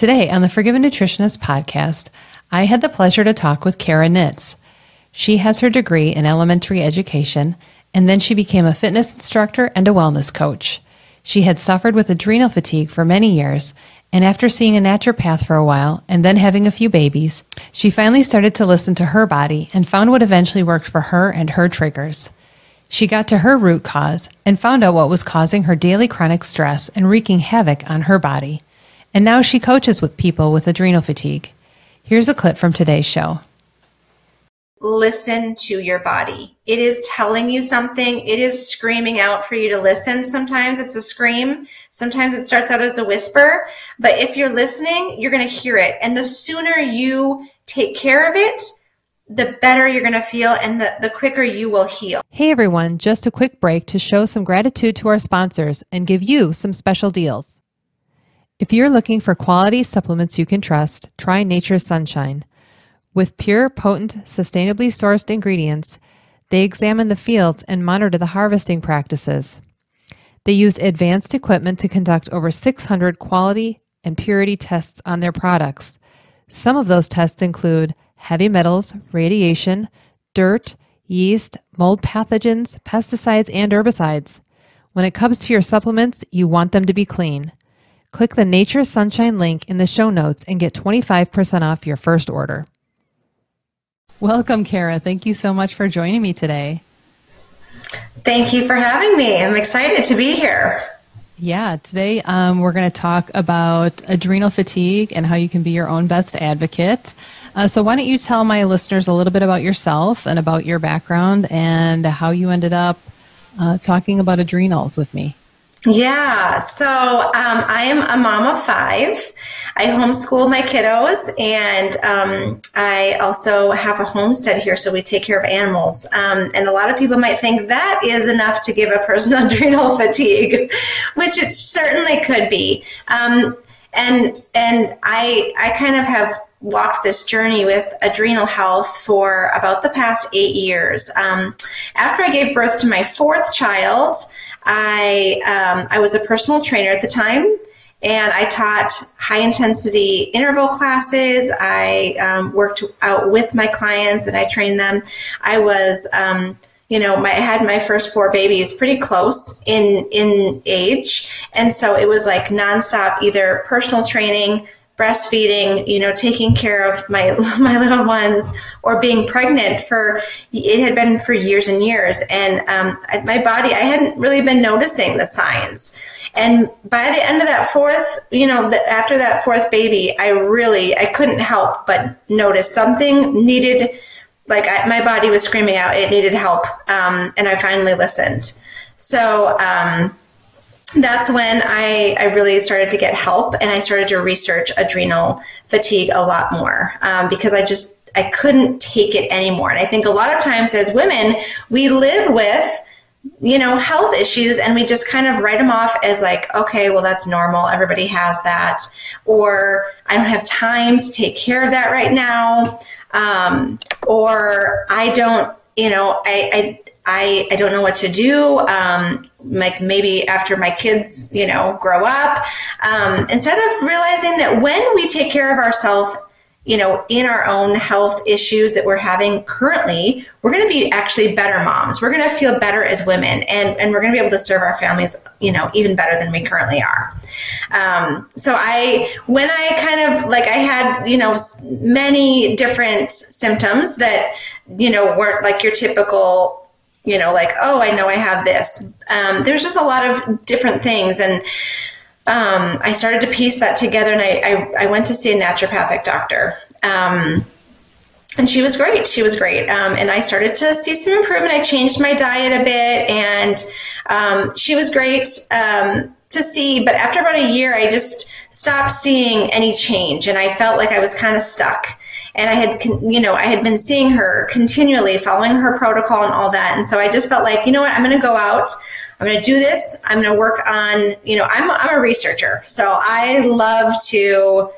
Today on the Forgiven Nutritionist podcast, I had the pleasure to talk with Cara Nitz. She has her degree in elementary education, and then she became a fitness instructor and a wellness coach. She had suffered with adrenal fatigue for many years, and after seeing a naturopath for a while and then having a few babies, she finally started to listen to her body and found what eventually worked for her and her triggers. She got to her root cause and found out what was causing her daily chronic stress and wreaking havoc on her body. And now she coaches with people with adrenal fatigue. Here's a clip from today's show. Listen to your body. It is telling you something. It is screaming out for you to listen. Sometimes it's a scream. Sometimes it starts out as a whisper. But if you're listening, you're going to hear it. And the sooner you take care of it, the better you're going to feel and the quicker you will heal. Hey everyone, just a quick break to show some gratitude to our sponsors and give you some special deals. If you're looking for quality supplements you can trust, try Nature's Sunshine. With pure, potent, sustainably sourced ingredients, they examine the fields and monitor the harvesting practices. They use advanced equipment to conduct over 600 quality and purity tests on their products. Some of those tests include heavy metals, radiation, dirt, yeast, mold pathogens, pesticides, and herbicides. When it comes to your supplements, you want them to be clean. Click the Nature Sunshine link in the show notes and get 25% off your first order. Welcome, Cara. Thank you so much for joining me today. Thank you for having me. I'm excited to be here. Yeah, today we're going to talk about adrenal fatigue and how you can be your own best advocate. So why don't you tell my listeners a little bit about yourself and about your background and how you ended up talking about adrenals with me? Yeah, so I am a mom of five. I homeschool my kiddos, and I also have a homestead here, so we take care of animals. And a lot of people might think that is enough to give a person adrenal fatigue, which it certainly could be. And I kind of have walked this journey with adrenal health for about the past 8 years. After I gave birth to my fourth child, I was a personal trainer at the time, and I taught high-intensity interval classes. I worked out with my clients, and I trained them. I was, I had my first four babies pretty close in age, and so it was like nonstop, either personal training, breastfeeding, taking care of my little ones, or being pregnant it had been for years and years. And my body, I hadn't really been noticing the signs. And by the end of that fourth, after that fourth baby, I couldn't help but notice something needed, my body was screaming out, it needed help. And I finally listened. So, that's when I really started to get help, and I started to research adrenal fatigue a lot more because I couldn't take it anymore. And I think a lot of times as women, we live with, health issues, and we just kind of write them off as like, okay, well, that's normal. Everybody has that. Or I don't have time to take care of that right now. Or I don't, I don't know what to do. Maybe after my kids, grow up, instead of realizing that when we take care of ourselves, in our own health issues that we're having currently, we're going to be actually better moms. We're going to feel better as women, and we're going to be able to serve our families, even better than we currently are. I had, many different symptoms that, weren't like your typical, I know I have this. There's just a lot of different things. And I started to piece that together, and I went to see a naturopathic doctor. And she was great. And I started to see some improvement. I changed my diet a bit, and she was great to see. But after about a year, I just stopped seeing any change, and I felt like I was kind of stuck. And I had been seeing her continually, following her protocol and all that. And so I just felt like, I'm going to go out. I'm going to do this. I'm going to work on, I'm a researcher. So I love to,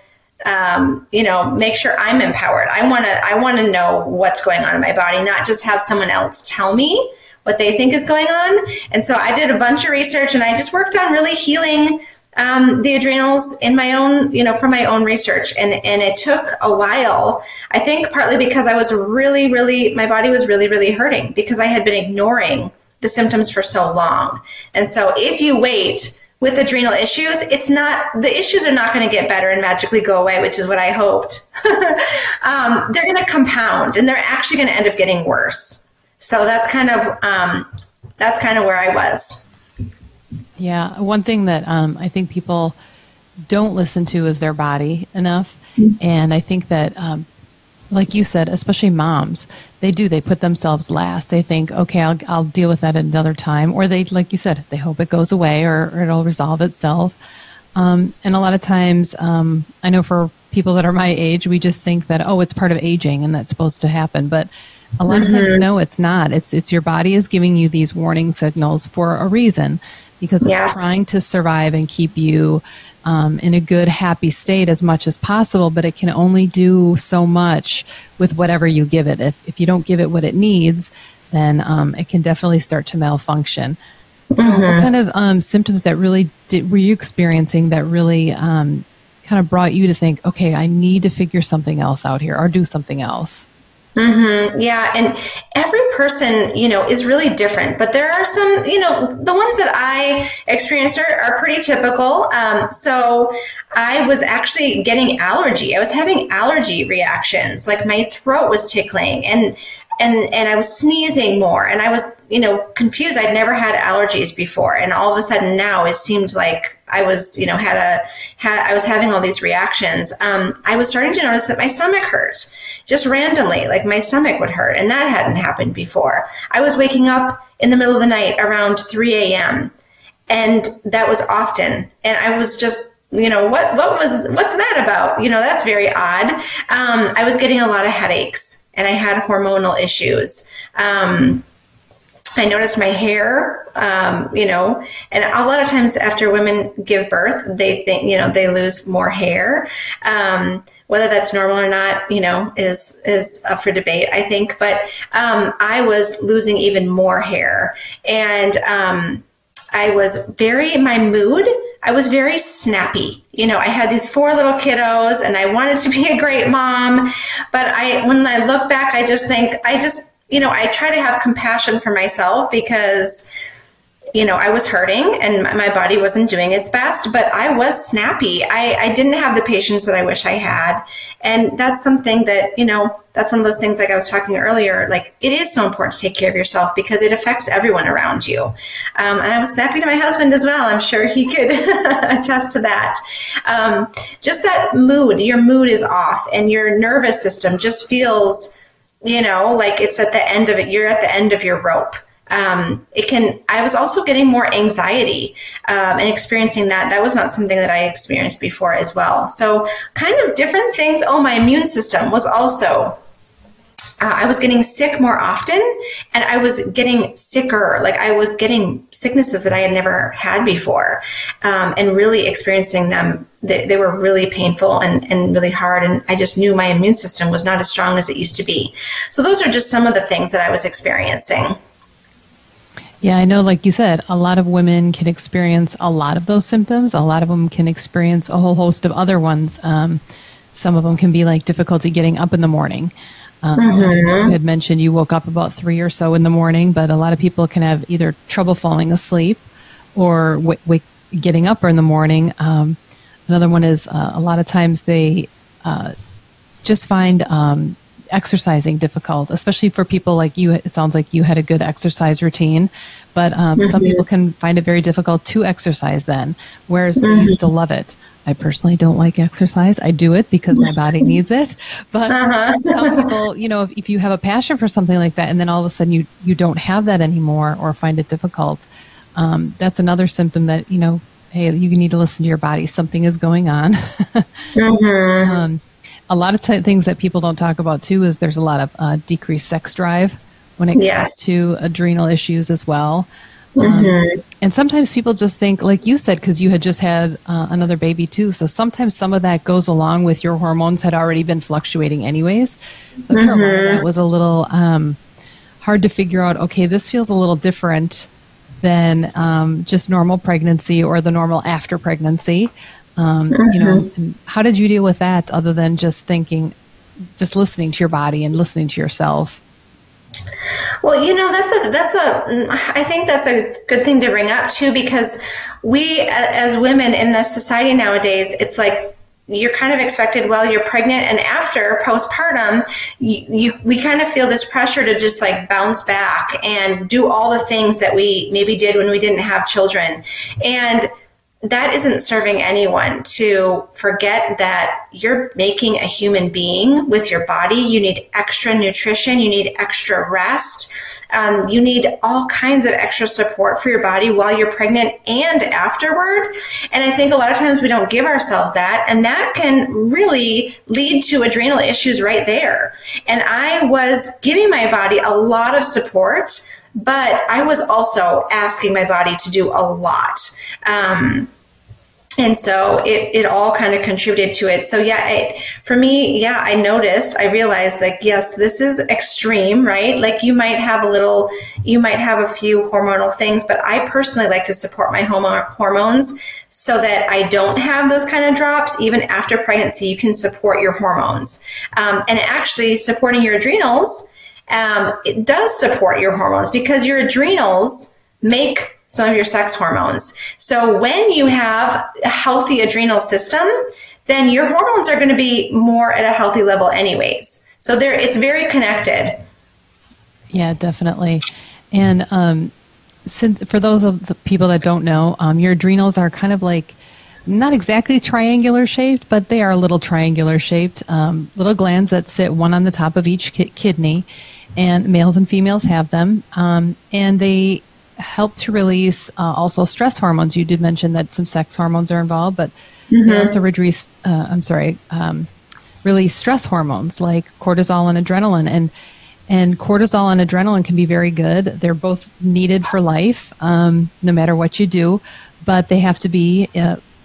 make sure I'm empowered. I want to know what's going on in my body, not just have someone else tell me what they think is going on. And so I did a bunch of research, and I just worked on really healing the adrenals in my own, from my own research. And it took a while, I think partly because I was my body was really hurting because I had been ignoring the symptoms for so long. And so if you wait with adrenal issues, the issues are not going to get better and magically go away, which is what I hoped. They're going to compound and they're actually going to end up getting worse. So that's kind of where I was. Yeah. One thing that I think people don't listen to is their body enough. And I think that, like you said, especially moms, they put themselves last. They think, okay, I'll deal with that at another time. Or they, like you said, they hope it goes away or it'll resolve itself. And a lot of times, I know for people that are my age, we just think that, oh, it's part of aging and that's supposed to happen. But a lot of times, no, it's not. It's your body is giving you these warning signals for a reason. Because it's trying to survive and keep you in a good, happy state as much as possible, but it can only do so much with whatever you give it. If you don't give it what it needs, then it can definitely start to malfunction. Mm-hmm. So what kind of symptoms that really were you experiencing that really kind of brought you to think, okay, I need to figure something else out here or do something else? Mm-hmm. Yeah. And every person, is really different, but there are some, the ones that I experienced are pretty typical. So I was actually getting I was having allergy reactions. Like my throat was tickling and I was sneezing more and I was, confused. I'd never had allergies before. And all of a sudden now it seemed like I was, I was having all these reactions. I was starting to notice that my stomach hurt just randomly, like my stomach would hurt. And that hadn't happened before. I was waking up in the middle of the night around 3 a.m. And that was often. And I was just, what's that about? That's very odd. I was getting a lot of headaches and I had hormonal issues. I noticed my hair, and a lot of times after women give birth, they think, they lose more hair. Whether that's normal or not, is up for debate, I think. But I was losing even more hair. And I was very snappy. I had these 4 little kiddos and I wanted to be a great mom. But when I look back, I just think, I try to have compassion for myself because, I was hurting and my body wasn't doing its best, but I was snappy. I didn't have the patience that I wish I had. And that's something that, that's one of those things like I was talking earlier, like it is so important to take care of yourself because it affects everyone around you. And I was snappy to my husband as well. I'm sure he could attest to that. Just that mood, your mood is off and your nervous system just feels like it's at the end of it. You're at the end of your rope. I was also getting more anxiety and experiencing that. That was not something that I experienced before as well. So kind of different things. Oh, my immune system was also, I was getting sick more often and I was getting sicker. Like I was getting sicknesses that I had never had before and really experiencing them. They were really painful and really hard. And I just knew my immune system was not as strong as it used to be. So those are just some of the things that I was experiencing. Yeah, I know, like you said, a lot of women can experience a lot of those symptoms. A lot of them can experience a whole host of other ones. Some of them can be like difficulty getting up in the morning. You had mentioned you woke up about 3 or so in the morning, but a lot of people can have either trouble falling asleep or getting up in the morning. Another one is a lot of times they just find exercising difficult, especially for people like you. It sounds like you had a good exercise routine, but some people can find it very difficult to exercise then, whereas I used to love it. I personally don't like exercise. I do it because my body needs it. But some people, if you have a passion for something like that and then all of a sudden you don't have that anymore or find it difficult, that's another symptom that, hey, you need to listen to your body. Something is going on. A lot of things that people don't talk about, too, is there's a lot of decreased sex drive when it comes to adrenal issues as well. And sometimes people just think, like you said, because you had just had another baby, too. So sometimes some of that goes along with your hormones had already been fluctuating anyways. So I'm sure that was a little hard to figure out, okay, this feels a little different than just normal pregnancy or the normal after pregnancy. You know, and how did you deal with that other than just thinking, just listening to your body and listening to yourself? Well, you know, I think that's a good thing to bring up too, because we, as women in this society nowadays, it's like, you're kind of expected, well, you're pregnant, and after postpartum, we kind of feel this pressure to just like bounce back and do all the things that we maybe did when we didn't have children. And that isn't serving anyone to forget that you're making a human being with your body. You need extra nutrition. You need extra rest. You need all kinds of extra support for your body while you're pregnant and afterward. And I think a lot of times we don't give ourselves that, and that can really lead to adrenal issues right there. And I was giving my body a lot of support, but I was also asking my body to do a lot. And so it all kind of contributed to it. So yeah, I noticed, I realized like, yes, this is extreme, right? Like you might have a few hormonal things, but I personally like to support my hormones so that I don't have those kind of drops. Even after pregnancy, you can support your hormones. And actually supporting your adrenals, it does support your hormones because your adrenals make some of your sex hormones. So when you have a healthy adrenal system, then your hormones are going to be more at a healthy level anyways. So it's very connected. Yeah, definitely. And since for those of the people that don't know, your adrenals are kind of like, not exactly triangular shaped, but they are a little triangular shaped, little glands that sit one on the top of each kidney, and males and females have them. And they help to release also stress hormones. You did mention that some sex hormones are involved, but they also release stress hormones like cortisol and adrenaline. And cortisol and adrenaline can be very good. They're both needed for life, no matter what you do, but they have to be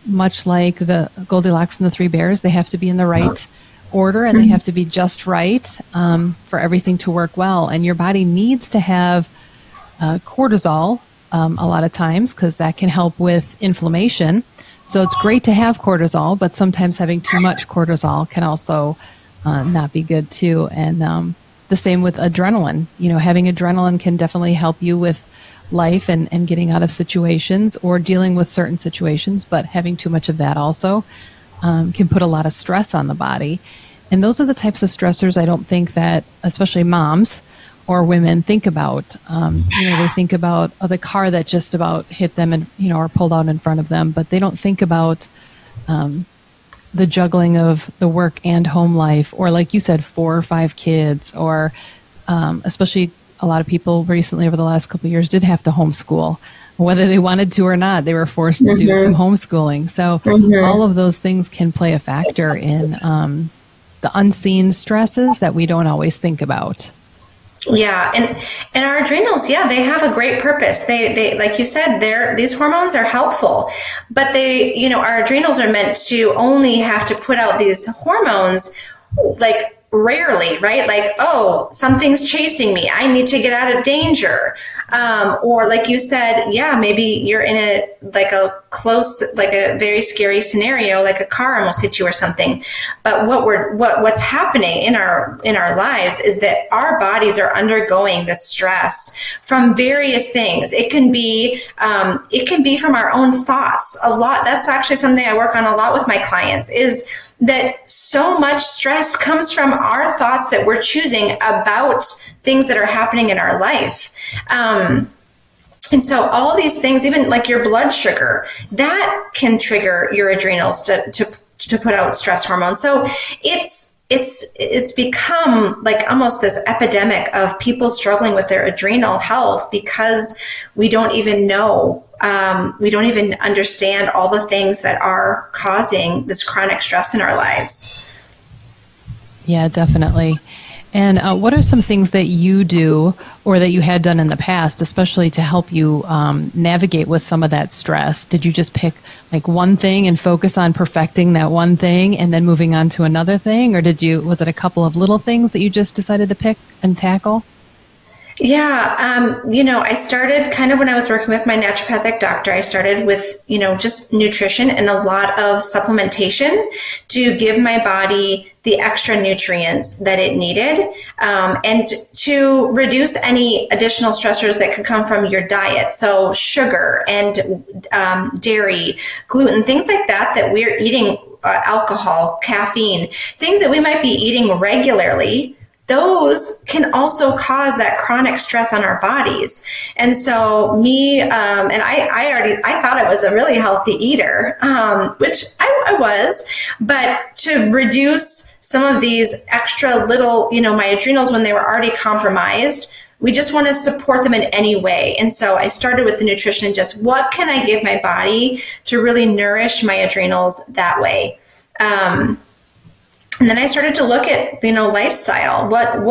much like the Goldilocks and the Three Bears, they have to be in the right order, and they have to be just right for everything to work well. And your body needs to have cortisol a lot of times because that can help with inflammation. So it's great to have cortisol, but sometimes having too much cortisol can also not be good too. And the same with adrenaline. You know, having adrenaline can definitely help you with life and getting out of situations or dealing with certain situations, but having too much of that also can put a lot of stress on the body. And those are the types of stressors I don't think that, especially moms or women, think about. You know, they think about the car that just about hit them and, you know, or pulled out in front of them, but they don't think about the juggling of the work and home life, or like you said, 4 or 5 kids, or especially a lot of people recently over the last couple of years did have to homeschool. Whether they wanted to or not, they were forced to do some homeschooling. So all of those things can play a factor in the unseen stresses that we don't always think about. Yeah. And our adrenals, they have a great purpose. They, like you said, these hormones are helpful, but they, you know, our adrenals are meant to only have to put out these hormones like rarely, right? Like, oh, something's chasing me, I need to get out of danger. Or like you said, maybe you're in a very scary scenario, like a car almost hit you or something. But what's happening in our lives is that our bodies are undergoing the stress from various things. It can be from our own thoughts a lot. That's actually something I work on a lot with my clients, is that so much stress comes from our thoughts that we're choosing about things that are happening in our life. And so all these things, even like your blood sugar, that can trigger your adrenals to put out stress hormones. So it's become like almost this epidemic of people struggling with their adrenal health because we don't even know. We don't even understand all the things that are causing this chronic stress in our lives. Yeah, definitely. And what are some things that you do or that you had done in the past, especially to help you navigate with some of that stress? Did you just pick like one thing and focus on perfecting that one thing and then moving on to another thing? Or was it a couple of little things that you just decided to pick and tackle? Yeah. I started kind of when I was working with my naturopathic doctor, I started with, just nutrition and a lot of supplementation to give my body the extra nutrients that it needed, and to reduce any additional stressors that could come from your diet. So sugar and dairy, gluten, things like that, that we're eating, alcohol, caffeine, things that we might be eating regularly. Those can also cause that chronic stress on our bodies. And so I thought I was a really healthy eater, which I was, but to reduce some of these extra little, my adrenals when they were already compromised, we just want to support them in any way. And so I started with the nutrition, just what can I give my body to really nourish my adrenals that way? And then I started to look at, lifestyle, what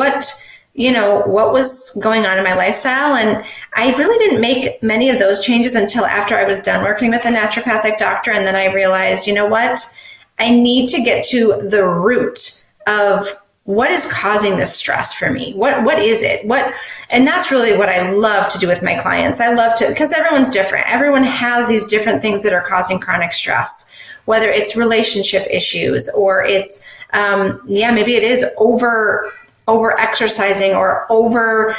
was going on in my lifestyle. And I really didn't make many of those changes until after I was done working with a naturopathic doctor. And then I realized, I need to get to the root of what is causing this stress for me. What is it? And that's really what I love to do with my clients. I love to, because everyone's different. Everyone has these different things that are causing chronic stress, whether it's relationship issues or it's, maybe it is over exercising or over,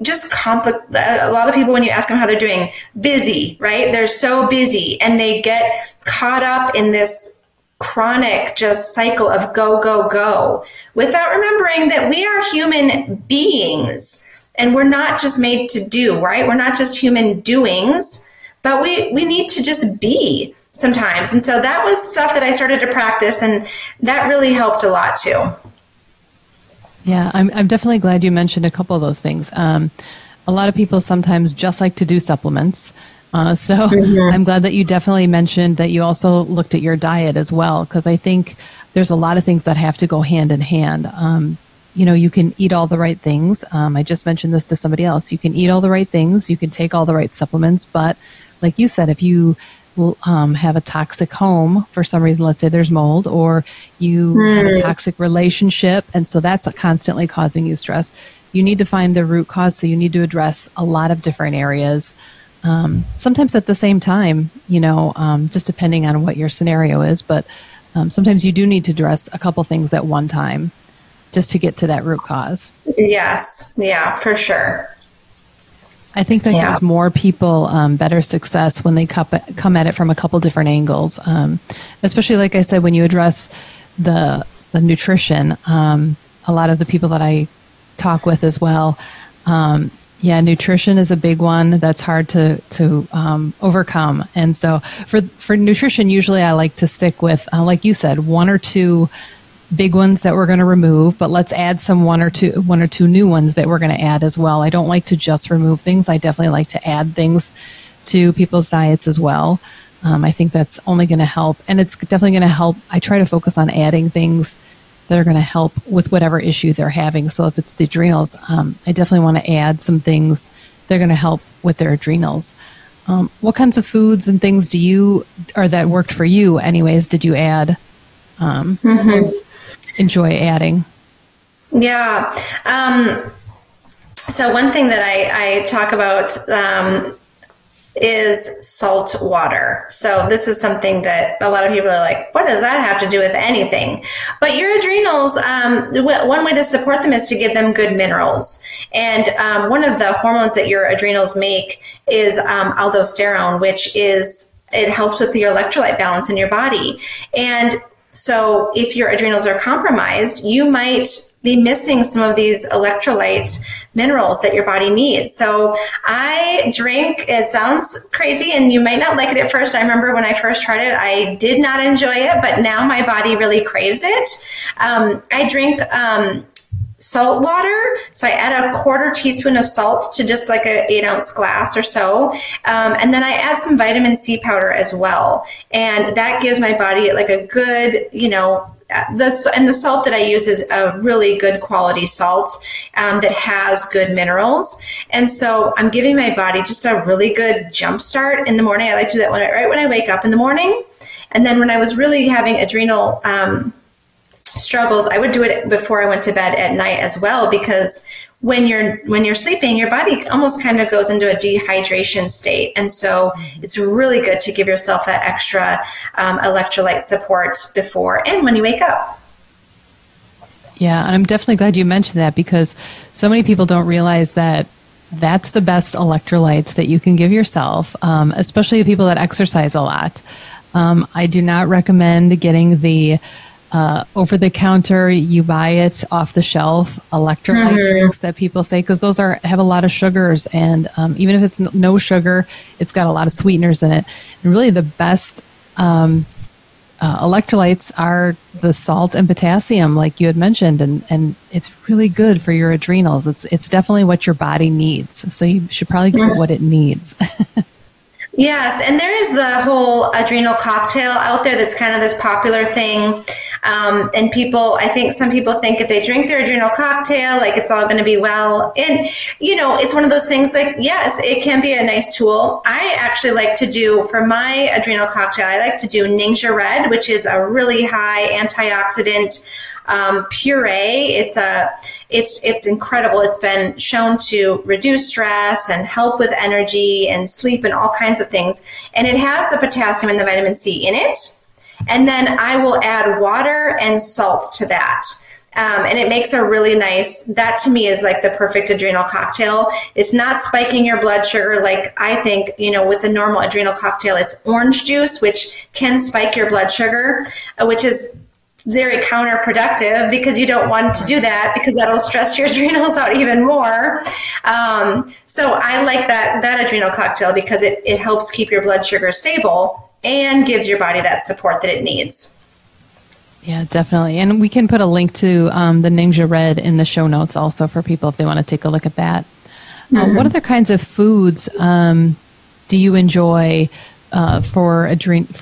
just a lot of people, when you ask them how they're doing, busy, right? They're so busy and they get caught up in this chronic just cycle of go, go, go, without remembering that we are human beings and we're not just made to do, right? We're not just human doings, but we need to just be sometimes. And so that was stuff that I started to practice, and that really helped a lot too. Yeah, I'm definitely glad you mentioned a couple of those things. A lot of people sometimes just like to do supplements. Mm-hmm. I'm glad that you definitely mentioned that you also looked at your diet as well, because I think there's a lot of things that have to go hand in hand. You can eat all the right things. I just mentioned this to somebody else. You can eat all the right things. You can take all the right supplements. But like you said, if you have a toxic home for some reason, let's say there's mold, or you have a toxic relationship, and so that's constantly causing you stress. You need to find the root cause, so you need to address a lot of different areas, sometimes at the same time, just depending on what your scenario is, but sometimes you do need to address a couple things at one time just to get to that root cause. Yes, yeah, for sure. I think that gives more people better success when they come at it from a couple different angles, especially, like I said, when you address the nutrition. A lot of the people that I talk with as well, nutrition is a big one that's hard to overcome. And so for nutrition, usually I like to stick with, like you said, one or two big ones that we're going to remove, but let's add some one or two new ones that we're going to add as well. I don't like to just remove things. I definitely like to add things to people's diets as well. I think that's only going to help, and it's definitely going to help. I try to focus on adding things that are going to help with whatever issue they're having. So if it's the adrenals, I definitely want to add some things that are going to help with their adrenals. What kinds of foods and things that worked for you anyways, did you add? Enjoy adding? Yeah. So one thing that I talk about is salt water. So this is something that a lot of people are like, what does that have to do with anything? But your adrenals, one way to support them is to give them good minerals. And one of the hormones that your adrenals make is aldosterone, which it helps with your electrolyte balance in your body. And so if your adrenals are compromised, you might be missing some of these electrolyte minerals that your body needs. So I drink, it sounds crazy and you might not like it at first. I remember when I first tried it, I did not enjoy it, but now my body really craves it. I drink salt water. So I add a quarter teaspoon of salt to just like an 8-ounce glass or so. And then I add some vitamin C powder as well. And that gives my body like a good, the salt that I use is a really good quality salt that has good minerals. And so I'm giving my body just a really good jump start in the morning. I like to do that right when I wake up in the morning. And then when I was really having adrenal struggles, I would do it before I went to bed at night as well, because when you're sleeping, your body almost kind of goes into a dehydration state. And so it's really good to give yourself that extra electrolyte support before and when you wake up. Yeah, and I'm definitely glad you mentioned that, because so many people don't realize that that's the best electrolytes that you can give yourself, especially people that exercise a lot. I do not recommend getting the over-the-counter, you buy it off the shelf electrolyte drinks that people say, because those have a lot of sugars, and even if it's no sugar, it's got a lot of sweeteners in it. And really, the best electrolytes are the salt and potassium, like you had mentioned, and it's really good for your adrenals. It's definitely what your body needs, so you should probably get what it needs. Yes, and there is the whole adrenal cocktail out there that's kind of this popular thing. And people, I think some people think if they drink their adrenal cocktail, like it's all going to be well. And, you know, it's one of those things like, yes, it can be a nice tool. I actually like to do, for my adrenal cocktail, I like to do Ningxia Red, which is a really high antioxidant puree. It's incredible. It's been shown to reduce stress and help with energy and sleep and all kinds of things. And it has the potassium and the vitamin C in it. And then I will add water and salt to that. And it makes a really nice, that to me is like the perfect adrenal cocktail. It's not spiking your blood sugar like I think, you know, with the normal adrenal cocktail, it's orange juice, which can spike your blood sugar, which is very counterproductive because you don't want to do that, because that'll stress your adrenals out even more. So I like that adrenal cocktail because it helps keep your blood sugar stable and gives your body that support that it needs. Yeah, definitely. And we can put a link to the Ningxia Red in the show notes also for people if they want to take a look at that. What other kinds of foods do you enjoy for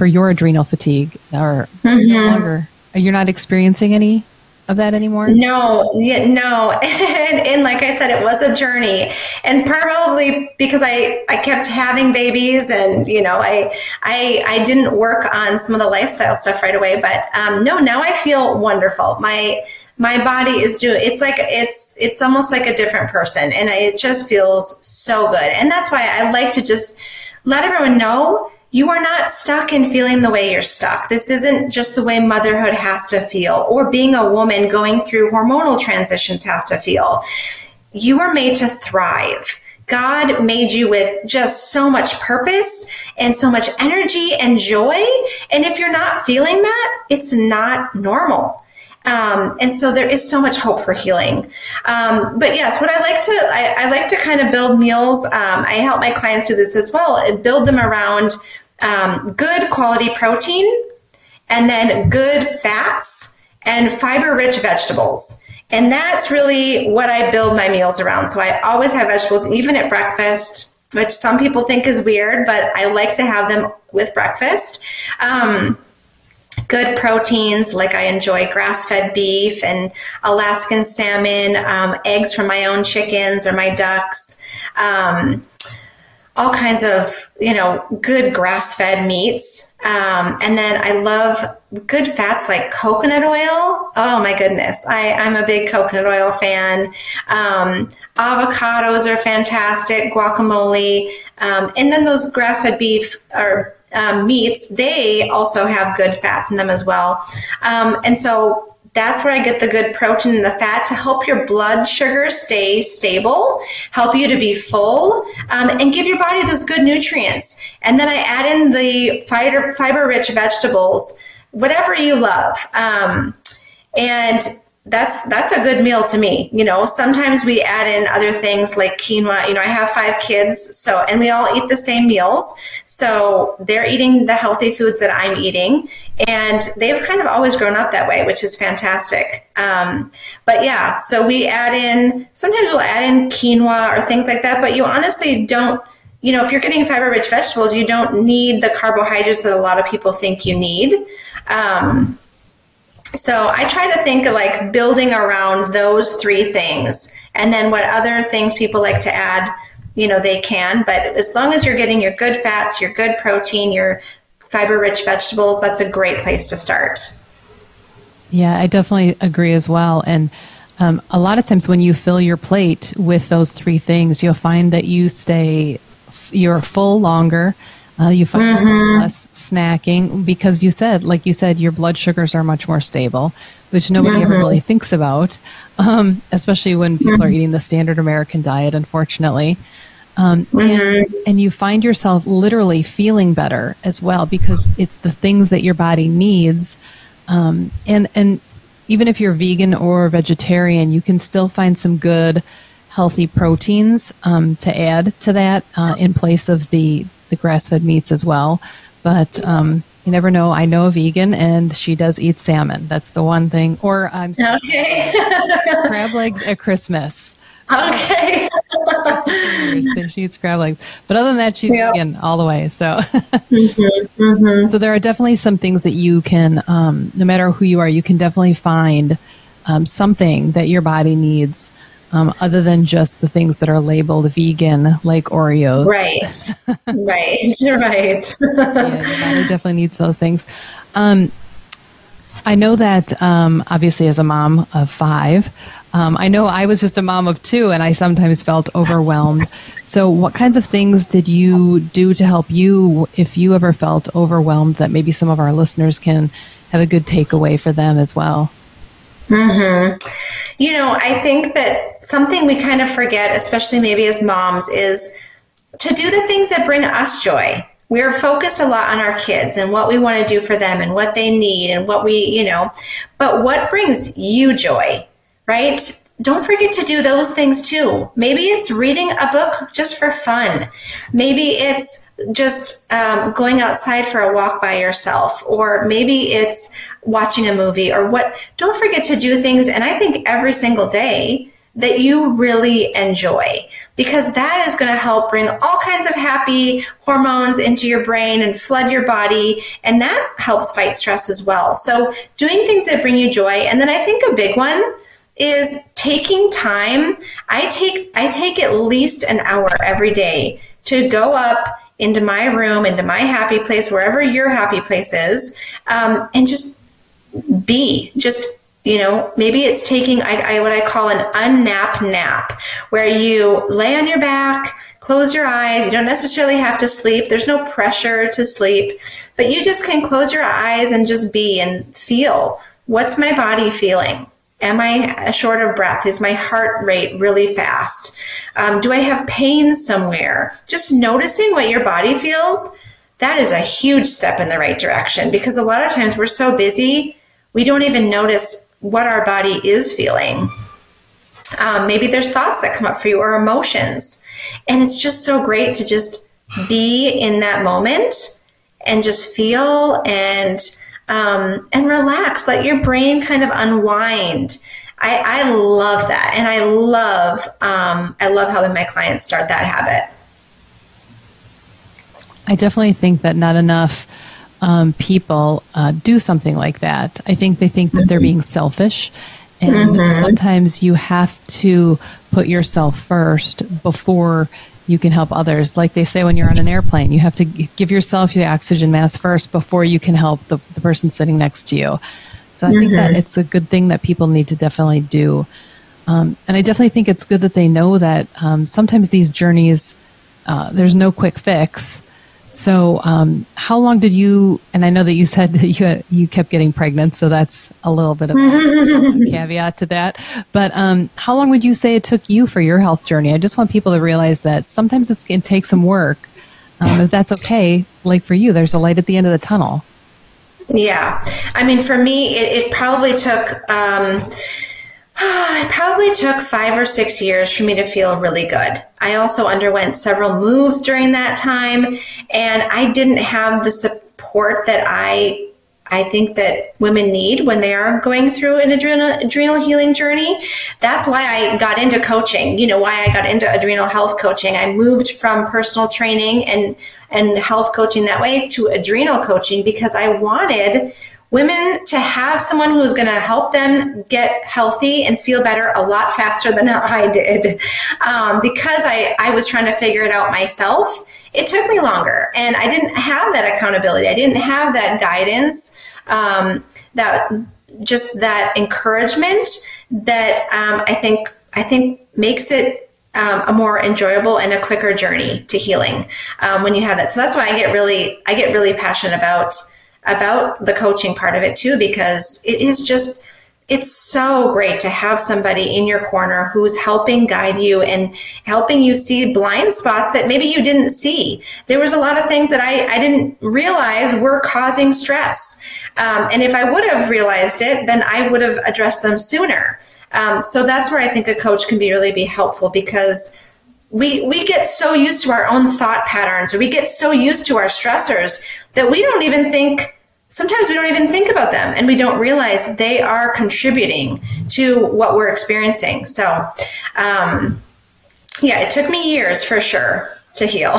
your adrenal fatigue or longer? You're not experiencing any of that anymore? No. And like I said, it was a journey, and probably because I kept having babies, and you know, I didn't work on some of the lifestyle stuff right away, but no, now I feel wonderful. My body is doing, it's like, it's almost like a different person, and it just feels so good. And that's why I like to just let everyone know you are not stuck in feeling the way you're stuck. This isn't just the way motherhood has to feel, or being a woman going through hormonal transitions has to feel. You are made to thrive. God made you with just so much purpose and so much energy and joy. And if you're not feeling that, it's not normal. And so there is so much hope for healing. But yes, what I like to kind of build meals. I help my clients do this as well. I build them around good quality protein, and then good fats and fiber-rich vegetables. And that's really what I build my meals around. So I always have vegetables, even at breakfast, which some people think is weird, but I like to have them with breakfast. Good proteins, like I enjoy grass-fed beef and Alaskan salmon, eggs from my own chickens or my ducks, all kinds of, you know, good grass-fed meats. And then I love good fats like coconut oil. Oh my goodness. I'm a big coconut oil fan. Avocados are fantastic, guacamole. And then those grass-fed beef are meats, they also have good fats in them as well. And so that's where I get the good protein and the fat to help your blood sugar stay stable, help you to be full, and give your body those good nutrients. And then I add in the fiber-rich vegetables, whatever you love. And that's a good meal to me. You know, sometimes we add in other things like quinoa. You know, I have 5 kids, so, and we all eat the same meals. So they're eating the healthy foods that I'm eating, and they've kind of always grown up that way, which is fantastic. But yeah, so we add in, sometimes we'll add in quinoa or things like that, but you honestly don't, you know, if you're getting fiber-rich vegetables, you don't need the carbohydrates that a lot of people think you need. So I try to think of like building around those 3 things, and then what other things people like to add, you know, they can, but as long as you're getting your good fats, your good protein, your fiber-rich vegetables, that's a great place to start. Yeah, I definitely agree as well. And a lot of times when you fill your plate with those three things, you'll find that you're full longer. You find less snacking because like you said, your blood sugars are much more stable, which nobody ever really thinks about, especially when people are eating the standard American diet, unfortunately. And you find yourself literally feeling better as well because it's the things that your body needs. And even if you're vegan or vegetarian, you can still find some good, healthy proteins to add to that in place of the grass-fed meats as well. But you never know. I know a vegan, and she does eat salmon. That's the one thing. Or crab legs at Christmas. Okay. She eats crab legs. But other than that, she's vegan all the way. So So there are definitely some things that you can, no matter who you are, you can definitely find something that your body needs other than just the things that are labeled vegan, like Oreos. Right. Yeah, your body definitely needs those things. I know that obviously as a mom of 5, I know I was just a mom of 2 and I sometimes felt overwhelmed. So what kinds of things did you do to help you if you ever felt overwhelmed that maybe some of our listeners can have a good takeaway for them as well? You know, I think that something we kind of forget, especially maybe as moms, is to do the things that bring us joy. We're focused a lot on our kids and what we want to do for them and what they need and what we, you know, but what brings you joy, right? Don't forget to do those things too. Maybe it's reading a book just for fun. Maybe it's just going outside for a walk by yourself, or maybe it's watching a movie or what. Don't forget to do things, and I think every single day, that you really enjoy, because that is going to help bring all kinds of happy hormones into your brain and flood your body, and that helps fight stress as well. So doing things that bring you joy. And then I think a big one is taking time. I take at least an hour every day to go up into my room, into my happy place, wherever your happy place is, and just be, you know, maybe it's taking what I call an unnap nap, where you lay on your back, close your eyes. You don't necessarily have to sleep. There's no pressure to sleep, but you just can close your eyes and just be and feel, what's my body feeling? Am I short of breath? Is my heart rate really fast? Do I have pain somewhere? Just noticing what your body feels, that is a huge step in the right direction, because a lot of times we're so busy, we don't even notice what our body is feeling. Maybe there's thoughts that come up for you or emotions. And it's just so great to just be in that moment and just feel and relax, let your brain kind of unwind. I love that. And I love helping my clients start that habit. I definitely think that not enough people do something like that. I think they think that they're being selfish, and sometimes you have to put yourself first before you can help others. Like they say, when you're on an airplane, you have to give yourself the oxygen mask first before you can help the person sitting next to you. So I think that it's a good thing that people need to definitely do. And I definitely think it's good that they know that sometimes these journeys, there's no quick fix. So how long did you, and I know that you said that you kept getting pregnant, so that's a little bit of a caveat to that, but how long would you say it took you for your health journey? I just want people to realize that sometimes it's going to take some work. If that's okay, like for you, there's a light at the end of the tunnel. Yeah. I mean, for me, it probably took... it probably took 5 or 6 years for me to feel really good. I also underwent several moves during that time, and I didn't have the support that I think that women need when they are going through an adrenal healing journey. That's why I got into coaching, you know, why I got into adrenal health coaching. I moved from personal training and health coaching that way to adrenal coaching, because I wanted women to have someone who's going to help them get healthy and feel better a lot faster than I did. Because I was trying to figure it out myself, it took me longer, and I didn't have that accountability. I didn't have that guidance that encouragement that I think makes it a more enjoyable and a quicker journey to healing when you have that. So that's why I get really passionate about the coaching part of it too, because it is just, it's so great to have somebody in your corner who's helping guide you and helping you see blind spots that maybe you didn't see. There was a lot of things that I didn't realize were causing stress. And if I would have realized it, then I would have addressed them sooner. So that's where I think a coach can be really helpful, because we get so used to our own thought patterns, or we get so used to our stressors that sometimes we don't even think about them, and we don't realize they are contributing to what we're experiencing. So, it took me years for sure to heal.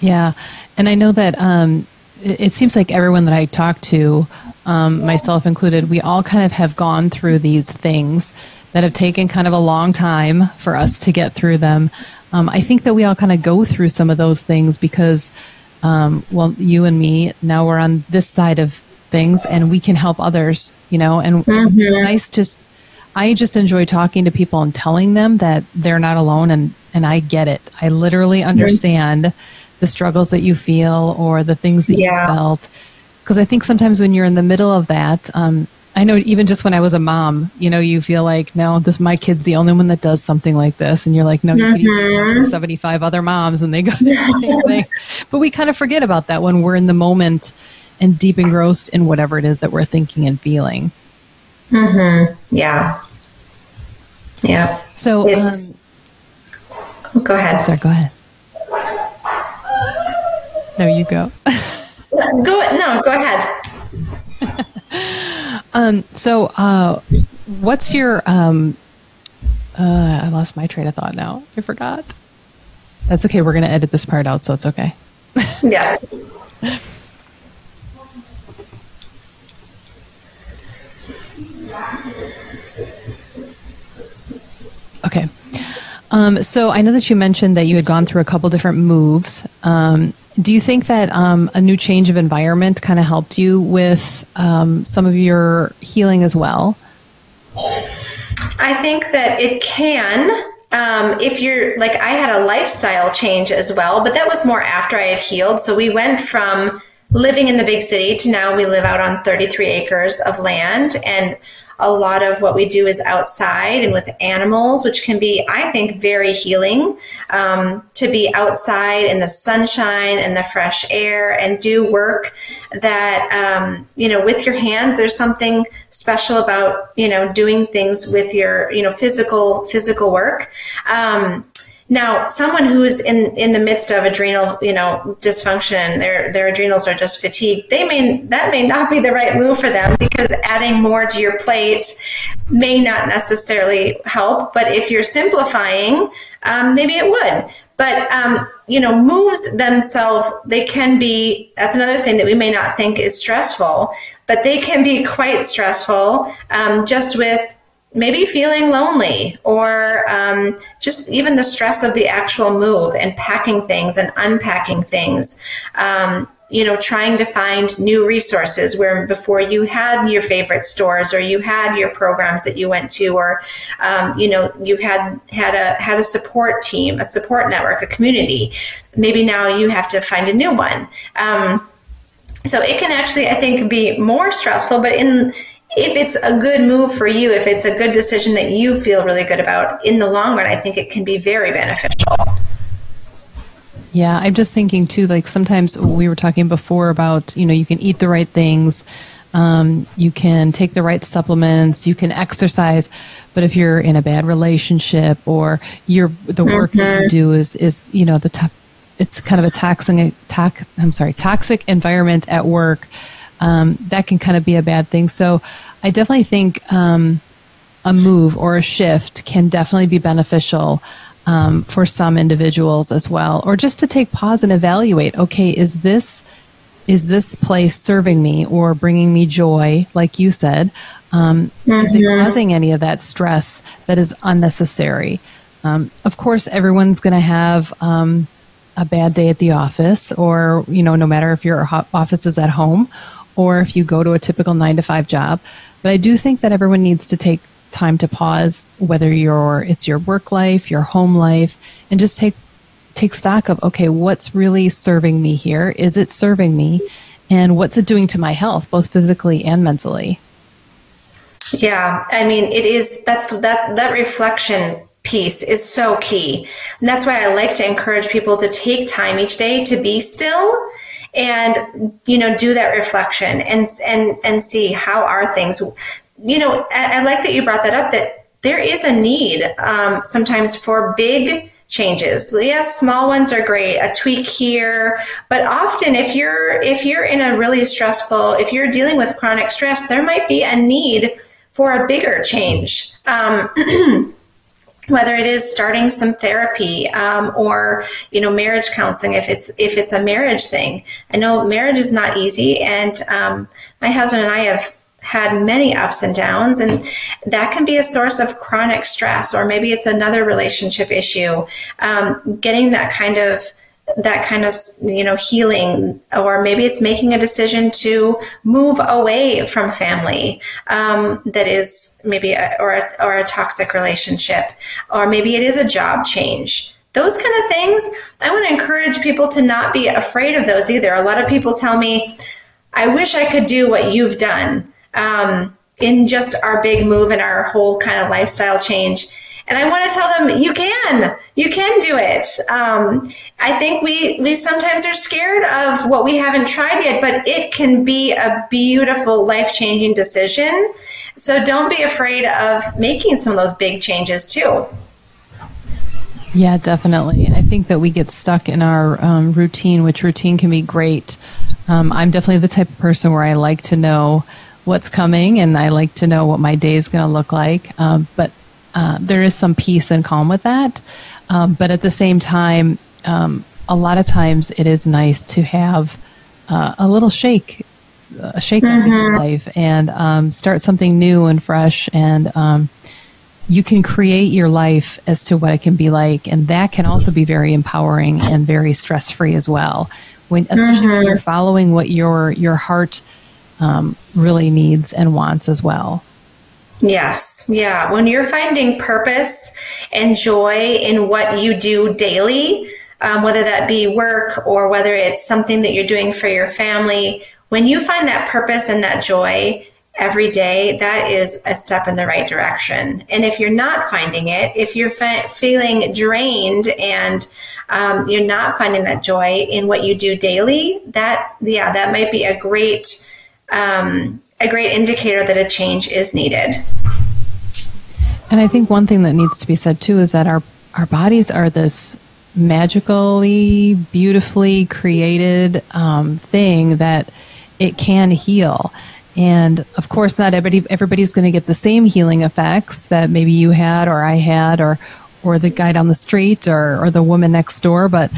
Yeah. And I know that it seems like everyone that I talk to, myself included, we all kind of have gone through these things that have taken kind of a long time for us to get through them. I think that we all kind of go through some of those things because, you and me, now we're on this side of things and we can help others, and mm-hmm. It's nice. I just enjoy talking to people and telling them that they're not alone, and I get it. I literally understand the struggles that you feel or the things that you felt. Because I think sometimes when you're in the middle of that, I know even just when I was a mom, you feel like, no, my kid's the only one that does something like this. And you're like, no, you 75 other moms and they go through the same thing. But we kind of forget about that when we're in the moment and deep engrossed in whatever it is that we're thinking and feeling. Mm-hmm. Yeah. Yeah. So go ahead. Sorry, go ahead. There you go. Go ahead. So what's your, I lost my train of thought now. I forgot. That's okay. We're going to edit this part out, so it's okay. Yeah. Okay. So I know that you mentioned that you had gone through a couple different moves. Do you think that a new change of environment kind of helped you with some of your healing as well? I think that it can. If you're like, I had a lifestyle change as well, but that was more after I had healed. So we went from living in the big city to now we live out on 33 acres of land, and a lot of what we do is outside and with animals, which can be, I think, very healing, to be outside in the sunshine and the fresh air and do work that, with your hands. There's something special about, doing things with your, physical work. Now, someone who's in the midst of adrenal, dysfunction, their adrenals are just fatigued, that may not be the right move for them, because adding more to your plate may not necessarily help. But if you're simplifying, maybe it would. But, moves themselves, they can be, that's another thing that we may not think is stressful, but they can be quite stressful, just with maybe feeling lonely, or just even the stress of the actual move and packing things and unpacking things, trying to find new resources where before you had your favorite stores, or you had your programs that you went to, or, you had a support team, a support network, a community. Maybe now you have to find a new one. So it can actually, I think, be more stressful, but if it's a good move for you, if it's a good decision that you feel really good about, in the long run, I think it can be very beneficial. Yeah, I'm just thinking too, like sometimes we were talking before about, you can eat the right things, you can take the right supplements, you can exercise, but if you're in a bad relationship, or the work that you do is it's kind of a toxic environment at work. That can kind of be a bad thing. So I definitely think a move or a shift can definitely be beneficial for some individuals as well. Or just to take pause and evaluate, okay, is this place serving me or bringing me joy, like you said? Is it causing any of that stress that is unnecessary? Of course, everyone's going to have a bad day at the office, or, no matter if your office is at home or if you go to a typical 9-to-5 job. But I do think that everyone needs to take time to pause, whether it's your work life, your home life, and just take stock of, okay, what's really serving me here? Is it serving me? And what's it doing to my health, both physically and mentally? Yeah, I mean, it is, that reflection piece is so key. And that's why I like to encourage people to take time each day to be still and, do that reflection and see how are things. I like that you brought that up, that there is a need sometimes for big changes. Yes, small ones are great, a tweak here, but often if you're in a really stressful, if you're dealing with chronic stress, there might be a need for a bigger change. Whether it is starting some therapy or marriage counseling, if it's a marriage thing. I know marriage is not easy, and my husband and I have had many ups and downs, and that can be a source of chronic stress, or maybe it's another relationship issue. Getting that kind of healing, or maybe it's making a decision to move away from family that is maybe or a toxic relationship, or maybe it is a job change. Those kind of things, I want to encourage people to not be afraid of those either. A lot of people tell me, I wish I could do what you've done. In just our big move and our whole kind of lifestyle change. And I want to tell them, you can do it. I think we sometimes are scared of what we haven't tried yet, but it can be a beautiful life-changing decision. So don't be afraid of making some of those big changes too. Yeah, definitely. I think that we get stuck in our routine, which routine can be great. I'm definitely the type of person where I like to know what's coming, and I like to know what my day is going to look like. But there is some peace and calm with that. But at the same time, a lot of times it is nice to have a shake mm-hmm. in your life, and start something new and fresh. And you can create your life as to what it can be like. And that can also be very empowering and very stress-free as well. Especially when you're following what your heart really needs and wants as well. Yes. Yeah. When you're finding purpose and joy in what you do daily, whether that be work or whether it's something that you're doing for your family, when you find that purpose and that joy every day, that is a step in the right direction. And if you're not finding it, if you're feeling drained and you're not finding that joy in what you do daily, that might be a great indicator that a change is needed. And I think one thing that needs to be said too is that our bodies are this magically, beautifully created thing that it can heal. And of course, not everybody's going to get the same healing effects that maybe you had or I had or the guy down the street or the woman next door. But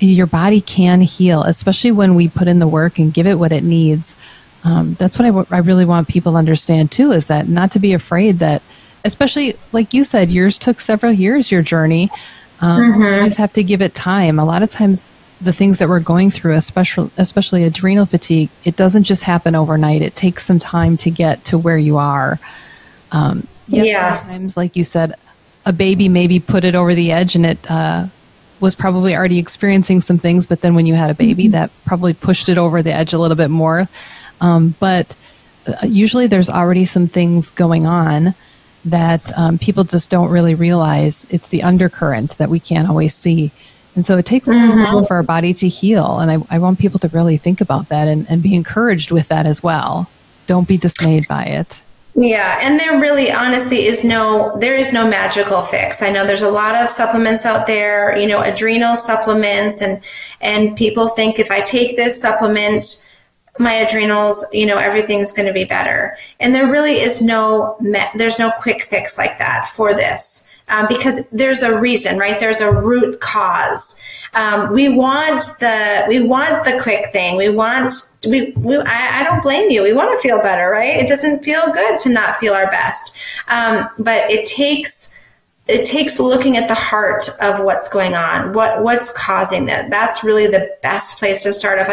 your body can heal, especially when we put in the work and give it what it needs. That's what I really want people to understand, too, is that not to be afraid that, especially like you said, yours took several years, your journey. You just have to give it time. A lot of times, the things that we're going through, especially adrenal fatigue, it doesn't just happen overnight. It takes some time to get to where you are. Yes. Sometimes, like you said, a baby maybe put it over the edge, and it was probably already experiencing some things. But then when you had a baby, that probably pushed it over the edge a little bit more. But usually there's already some things going on that people just don't really realize. It's the undercurrent that we can't always see. And so it takes a little while for our body to heal. And I want people to really think about that and be encouraged with that as well. Don't be dismayed by it. Yeah. And there really honestly there is no magical fix. I know there's a lot of supplements out there, adrenal supplements, and people think if I take this supplement, my adrenals, everything's going to be better. And there really is there's no quick fix like that for this. Because there's a reason, right? There's a root cause. We want the quick thing. I don't blame you. We want to feel better, right? It doesn't feel good to not feel our best. But it takes it takes looking at the heart of what's going on, what's causing that. That's really the best place to start. If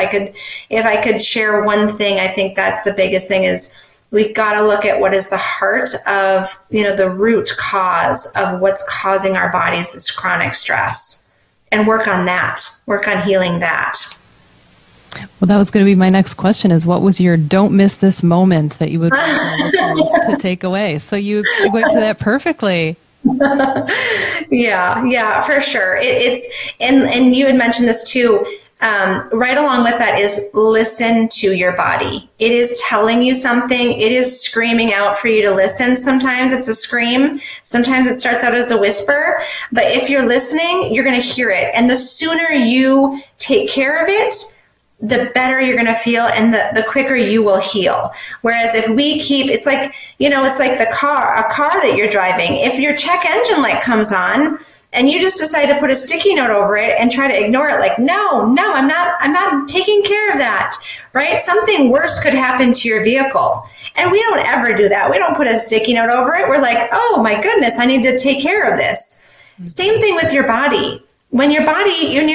I could share one thing, I think that's the biggest thing is we got to look at what is the heart of, the root cause of what's causing our bodies this chronic stress, and work on that, work on healing that. Well, that was going to be my next question is what was your don't miss this moment that you would want to take away? So you went to that perfectly. Yeah, for sure. It's and you had mentioned this too. Right along with that is listen to your body. It is telling you something. It is screaming out for you to listen. Sometimes it's a scream. Sometimes it starts out as a whisper. But if you're listening, you're going to hear it. And the sooner you take care of it, the better you're going to feel and the quicker you will heal. Whereas if we keep, it's like a car that you're driving. If your check engine light comes on and you just decide to put a sticky note over it and try to ignore it, like, no, I'm not taking care of that, right? Something worse could happen to your vehicle. And we don't ever do that. We don't put a sticky note over it. We're like, oh my goodness, I need to take care of this. Mm-hmm. Same thing with your body. When you're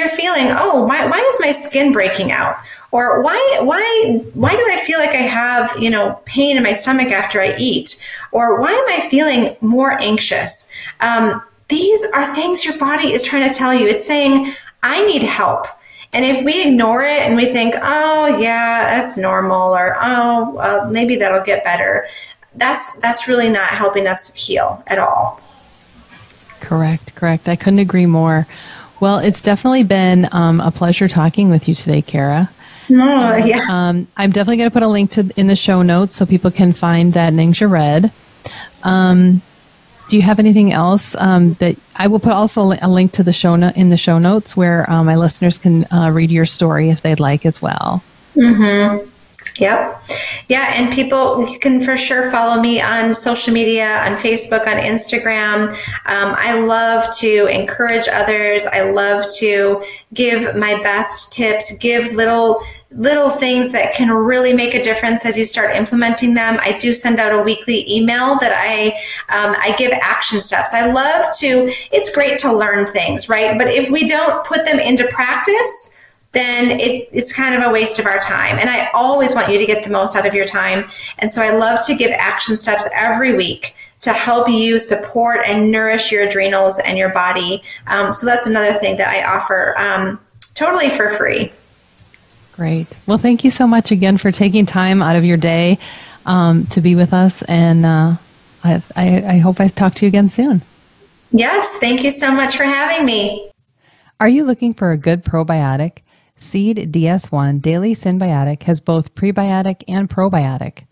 feeling, oh, why is my skin breaking out? Or why do I feel like I have, pain in my stomach after I eat? Or why am I feeling more anxious? These are things your body is trying to tell you. It's saying, I need help. And if we ignore it and we think, oh, yeah, that's normal, or oh, well, maybe that'll get better, that's really not helping us heal at all. Correct. I couldn't agree more. Well, it's definitely been a pleasure talking with you today, Cara. Yeah. I'm definitely going to put a link in the show notes so people can find that Ningxia Red. Do you have anything else that I will put also a link to the in the show notes where my listeners can read your story if they'd like as well. Mm-hmm. Yep. Yeah. And people, you can for sure follow me on social media, on Facebook, on Instagram. I love to encourage others. I love to give my best tips, give little things that can really make a difference as you start implementing them. I do send out a weekly email that I give action steps. I love to, it's great to learn things, right? But if we don't put them into practice, then it's kind of a waste of our time. And I always want you to get the most out of your time. And so I love to give action steps every week to help you support and nourish your adrenals and your body. So that's another thing that I offer totally for free. Great. Well, thank you so much again for taking time out of your day to be with us. And I hope I talk to you again soon. Yes. Thank you so much for having me. Are you looking for a good probiotic? Seed DS1 Daily Synbiotic has both prebiotic and probiotic.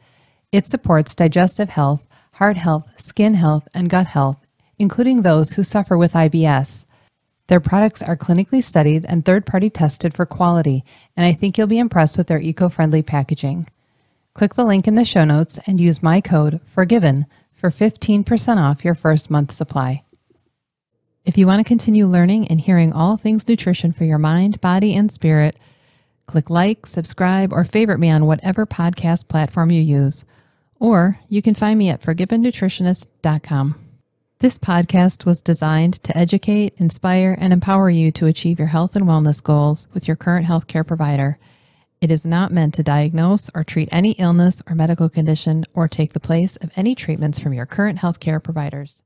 It supports digestive health, heart health, skin health, and gut health, including those who suffer with IBS. Their products are clinically studied and third-party tested for quality, and I think you'll be impressed with their eco-friendly packaging. Click the link in the show notes and use my code FORGIVEN for 15% off your first month's supply. If you want to continue learning and hearing all things nutrition for your mind, body, and spirit, click like, subscribe, or favorite me on whatever podcast platform you use. Or you can find me at forgivennutritionist.com. This podcast was designed to educate, inspire, and empower you to achieve your health and wellness goals with your current healthcare provider. It is not meant to diagnose or treat any illness or medical condition or take the place of any treatments from your current healthcare providers.